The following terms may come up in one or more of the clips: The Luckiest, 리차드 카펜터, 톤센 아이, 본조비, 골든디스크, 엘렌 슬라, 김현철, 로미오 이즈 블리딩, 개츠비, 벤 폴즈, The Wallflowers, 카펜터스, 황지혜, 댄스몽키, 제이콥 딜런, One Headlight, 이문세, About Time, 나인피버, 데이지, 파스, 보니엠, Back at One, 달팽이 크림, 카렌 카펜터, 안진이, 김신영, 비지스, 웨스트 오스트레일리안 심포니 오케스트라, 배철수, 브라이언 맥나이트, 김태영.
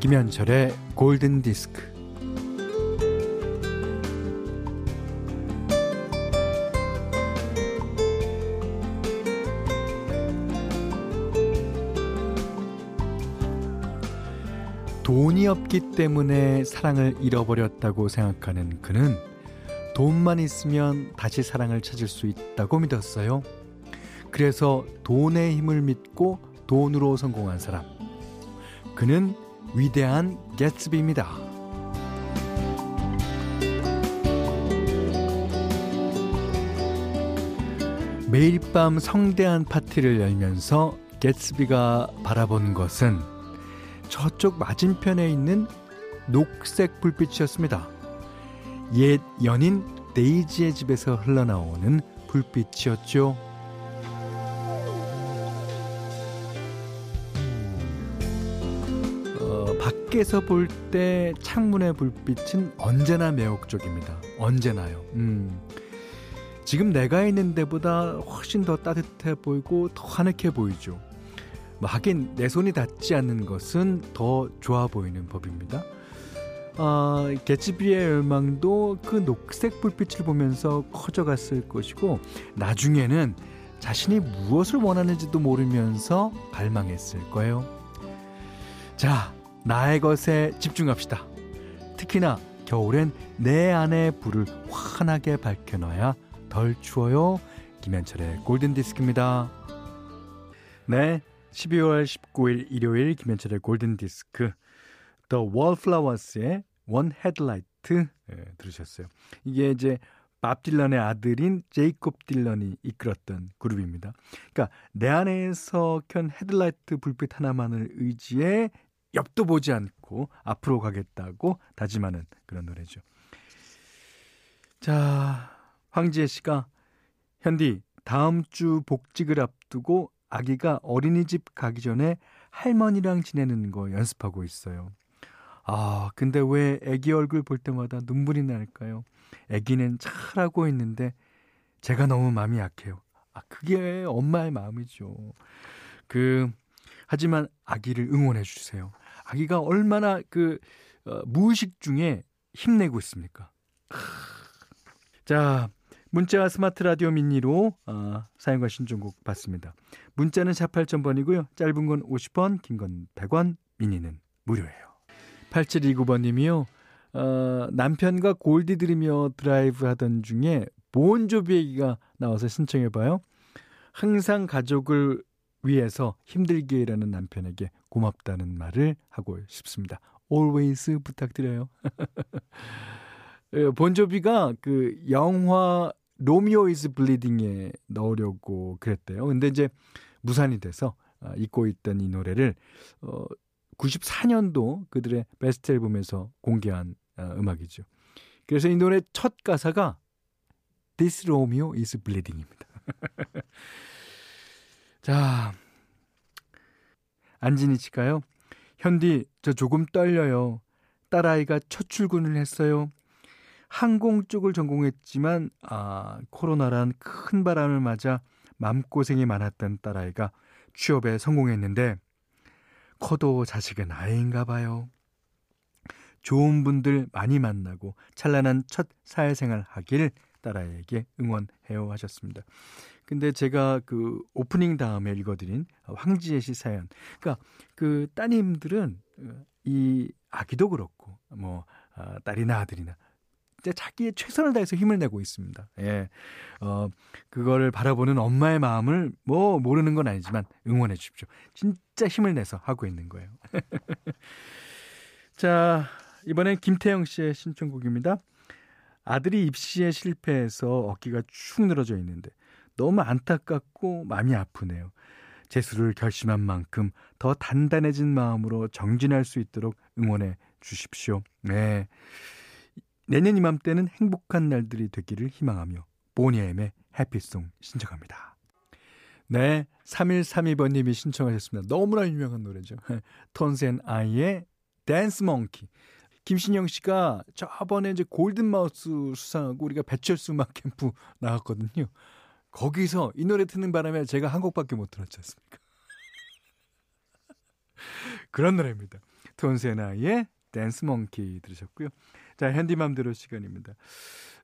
김현철의 골든디스크. 돈이 없기 때문에 사랑을 잃어버렸다고 생각하는 그는 돈만 있으면 다시 사랑을 찾을 수 있다고 믿었어요. 그래서 돈의 힘을 믿고 돈으로 성공한 사람. 그는 위대한 개츠비입니다. 매일 밤 성대한 파티를 열면서 개츠비가 바라본 것은 저쪽 맞은편에 있는 녹색 불빛이었습니다. 옛 연인 데이지의 집에서 흘러나오는 불빛이었죠. 밖에서 볼 때 창문의 불빛은 언제나 매혹적입니다. 언제나요. 지금 내가 있는 데보다 훨씬 더 따뜻해 보이고 더 환하게 보이죠. 하긴 내 손이 닿지 않는 것은 더 좋아 보이는 법입니다. 개츠비의 열망도 그 녹색 불빛을 보면서 커져갔을 것이고 나중에는 자신이 무엇을 원하는지도 모르면서 갈망했을 거예요. 자, 나의 것에 집중합시다. 특히나 겨울엔 내 안에 불을 환하게 밝혀놔야 덜 추워요. 김현철의 골든디스크입니다. 네, 12월 19일 일요일 김현철의 골든디스크, The Wallflowers의 One Headlight 들으셨어요. 이게 이제 밥 딜런의 아들인 제이콥 딜런이 이끌었던 그룹입니다. 그러니까 내 안에서 켠 헤드라이트 불빛 하나만을 의지해 옆도 보지 않고 앞으로 가겠다고 다짐하는 그런 노래죠. 자, 황지혜 씨가 현디 다음 주 복직을 앞두고 아기가 어린이집 가기 전에 할머니랑 지내는 거 연습하고 있어요. 아, 근데 왜 아기 얼굴 볼 때마다 눈물이 날까요? 아기는 잘하고 있는데 제가 너무 마음이 약해요. 아, 그게 엄마의 마음이죠. 하지만 아기를 응원해 주세요. 아기가 얼마나 무의식 중에 힘내고 있습니까? 자, 문자와 스마트 라디오 미니로 사연과 신청곡 받습니다. 문자는 48,000번이고요. 짧은 건 50원, 긴 건 100원, 미니는 무료예요. 8729번님이요. 남편과 골디 들으며 드라이브 하던 중에 본조비 얘기가 나와서 신청해봐요. 항상 가족을 위해서 힘들게 일하는 남편에게 고맙다는 말을 하고 싶습니다. Always 부탁드려요. 본조비가 그 영화 로미오 이즈 블리딩에 넣으려고 그랬대요. 근데 이제 무산이 돼서 잊고 있던 이 노래를 94년도 그들의 베스트 앨범에서 공개한 음악이죠. 그래서 이 노래 첫 가사가 This Romeo is Bleeding입니다. 자, 안진이 씨가요. 현디, 저 조금 떨려요. 딸아이가 첫 출근을 했어요. 항공 쪽을 전공했지만 코로나란 큰 바람을 맞아 마음고생이 많았던 딸아이가 취업에 성공했는데 커도 자식은 아이인가 봐요. 좋은 분들 많이 만나고 찬란한 첫 사회생활 하길 딸아이에게 응원해요 하셨습니다. 근데 제가 그 오프닝 다음에 읽어드린 황지혜 씨 사연, 그러니까 그 따님들은 이 아기도 그렇고 뭐 딸이나 아들이나 자기의 최선을 다해서 힘을 내고 있습니다. 예, 그거를 바라보는 엄마의 마음을 뭐 모르는 건 아니지만 응원해 주십시오. 진짜 힘을 내서 하고 있는 거예요. 자, 이번엔 김태영 씨의 신청곡입니다. 아들이 입시에 실패해서 어깨가 축 늘어져 있는데 너무 안타깝고 마음이 아프네요. 재수를 결심한 만큼 더 단단해진 마음으로 정진할 수 있도록 응원해 주십시오. 네, 내년 이맘때는 행복한 날들이 되기를 희망하며 보니엠의 해피송 신청합니다. 네, 3132번님이 신청하셨습니다. 너무나 유명한 노래죠. 톤센 아이의 댄스몽키. 김신영 씨가 저번에 이제 골든마우스 수상하고 우리가 배철수 음악 캠프 나갔거든요. 거기서 이 노래 듣는 바람에 제가 한 곡밖에 못 들었지 않습니까? 그런 노래입니다. 톤센 아이의 댄스몽키 들으셨고요. 자, 핸디맘대로 시간입니다.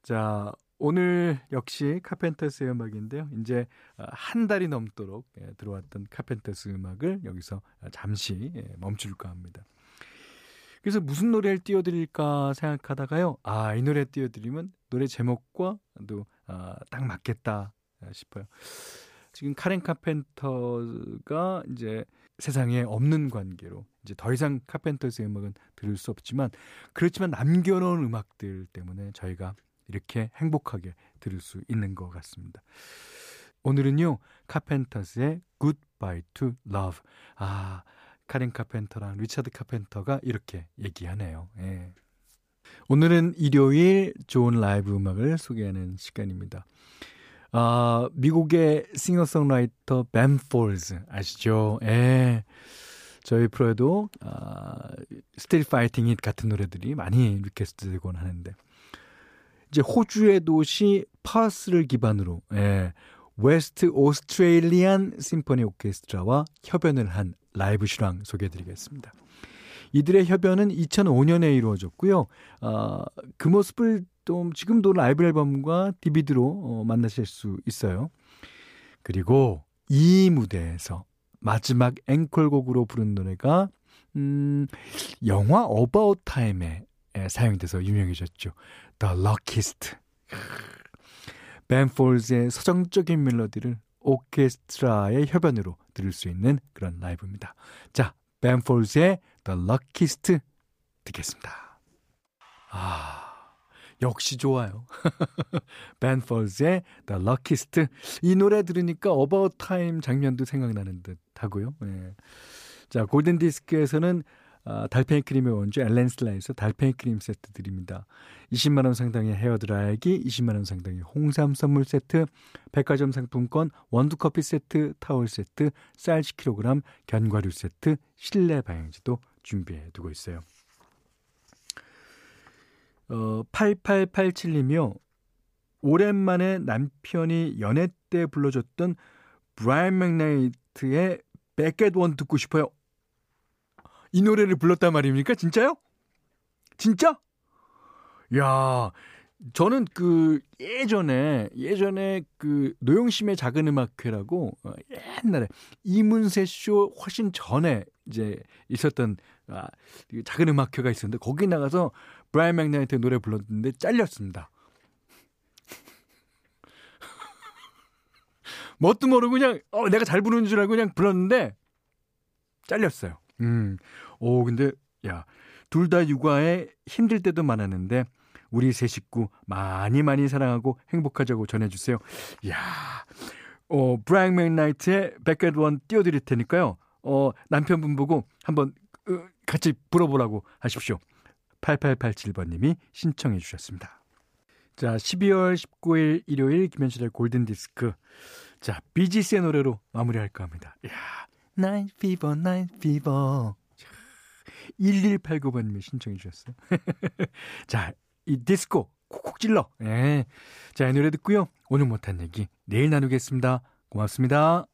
자, 오늘 역시 카펜터스의 음악인데요. 이제 한 달이 넘도록 들어왔던 카펜터스 음악을 여기서 잠시 멈출까 합니다. 그래서 무슨 노래를 띄워드릴까 생각하다가요. 아, 이 노래 띄워드리면 노래 제목과 또 딱 맞겠다 싶어요. 지금 카렌 카펜터가 이제 세상에 없는 관계로 이제 더 이상 카펜터스의 음악은 들을 수 없지만, 그렇지만 남겨놓은 음악들 때문에 저희가 이렇게 행복하게 들을 수 있는 것 같습니다. 오늘은요, 카펜터스의 Goodbye to Love. 아, 카렌 카펜터랑 리차드 카펜터가 이렇게 얘기하네요. 예. 오늘은 일요일 좋은 라이브 음악을 소개하는 시간입니다. 아, 미국의 싱어송라이터 벤 폴즈 아시죠? 예. 저희 프로에도 Still Fighting It 같은 노래들이 많이 리퀘스트 되곤 하는데, 이제 호주의 도시 파스를 기반으로 웨스트 오스트레일리안 심포니 오케스트라와 협연을 한 라이브 실황 소개해드리겠습니다. 이들의 협연은 2005년에 이루어졌고요. 그 모습을 또 지금도 라이브 앨범과 DVD로 만나실 수 있어요. 그리고 이 무대에서 마지막 앵콜곡으로 부른 노래가 영화 About Time에 사용돼서 유명해졌죠. The Luckiest. 벤 폴즈의 서정적인 멜로디를 오케스트라의 협연으로 들을 수 있는 그런 라이브입니다. 자, 벤 폴즈의 The Luckiest 듣겠습니다. 아, 역시 좋아요. 벤 폴즈의 The Luckiest. 이 노래 들으니까 About Time 장면도 생각나는 듯 하고요. 예. 자, 골든디스크에서는 달팽이 크림의 원조 엘렌 슬라에서 달팽이 크림 세트 드립니다. 20만원 상당의 헤어드라이기, 20만원 상당의 홍삼 선물 세트, 백화점 상품권, 원두커피 세트, 타월 세트, 쌀 10kg, 견과류 세트, 실내 방향지도 준비해두고 있어요. 8887님이요. 오랜만에 남편이 연애 때 불러줬던 브라이언 맥나이트의 Back at One 듣고 싶어요. 이 노래를 불렀단 말입니까? 진짜요? 진짜? 야, 저는 그 예전에 그 노영심의 작은 음악회라고, 옛날에 이문세 쇼 훨씬 전에 이제 있었던 작은 음악회가 있었는데, 거기 나가서 브라이언 맥나이트 노래 불렀는데 잘렸습니다. 뭣도 모르고 그냥 내가 잘 부르는 줄 알고 그냥 불렀는데 잘렸어요. 오, 근데, 야, 둘 다 육아에 힘들 때도 많았는데, 우리 세 식구 많이 많이 사랑하고 행복하자고 전해주세요. 야, 브라이언 맥나이트의 Back at One 띄워드릴 테니까요. 남편분 보고 한번 같이 불어보라고 하십시오. 8887번님이 신청해 주셨습니다. 자, 12월 19일 일요일 김현철의 골든디스크. 자, 비지스의 노래로 마무리할까 합니다. 야, 나인피버, 나인피버. 1189번님이 신청해 주셨어요. 자, 이 디스코 콕콕 찔러. 예. 자, 이 노래 듣고요. 오늘 못한 얘기 내일 나누겠습니다. 고맙습니다.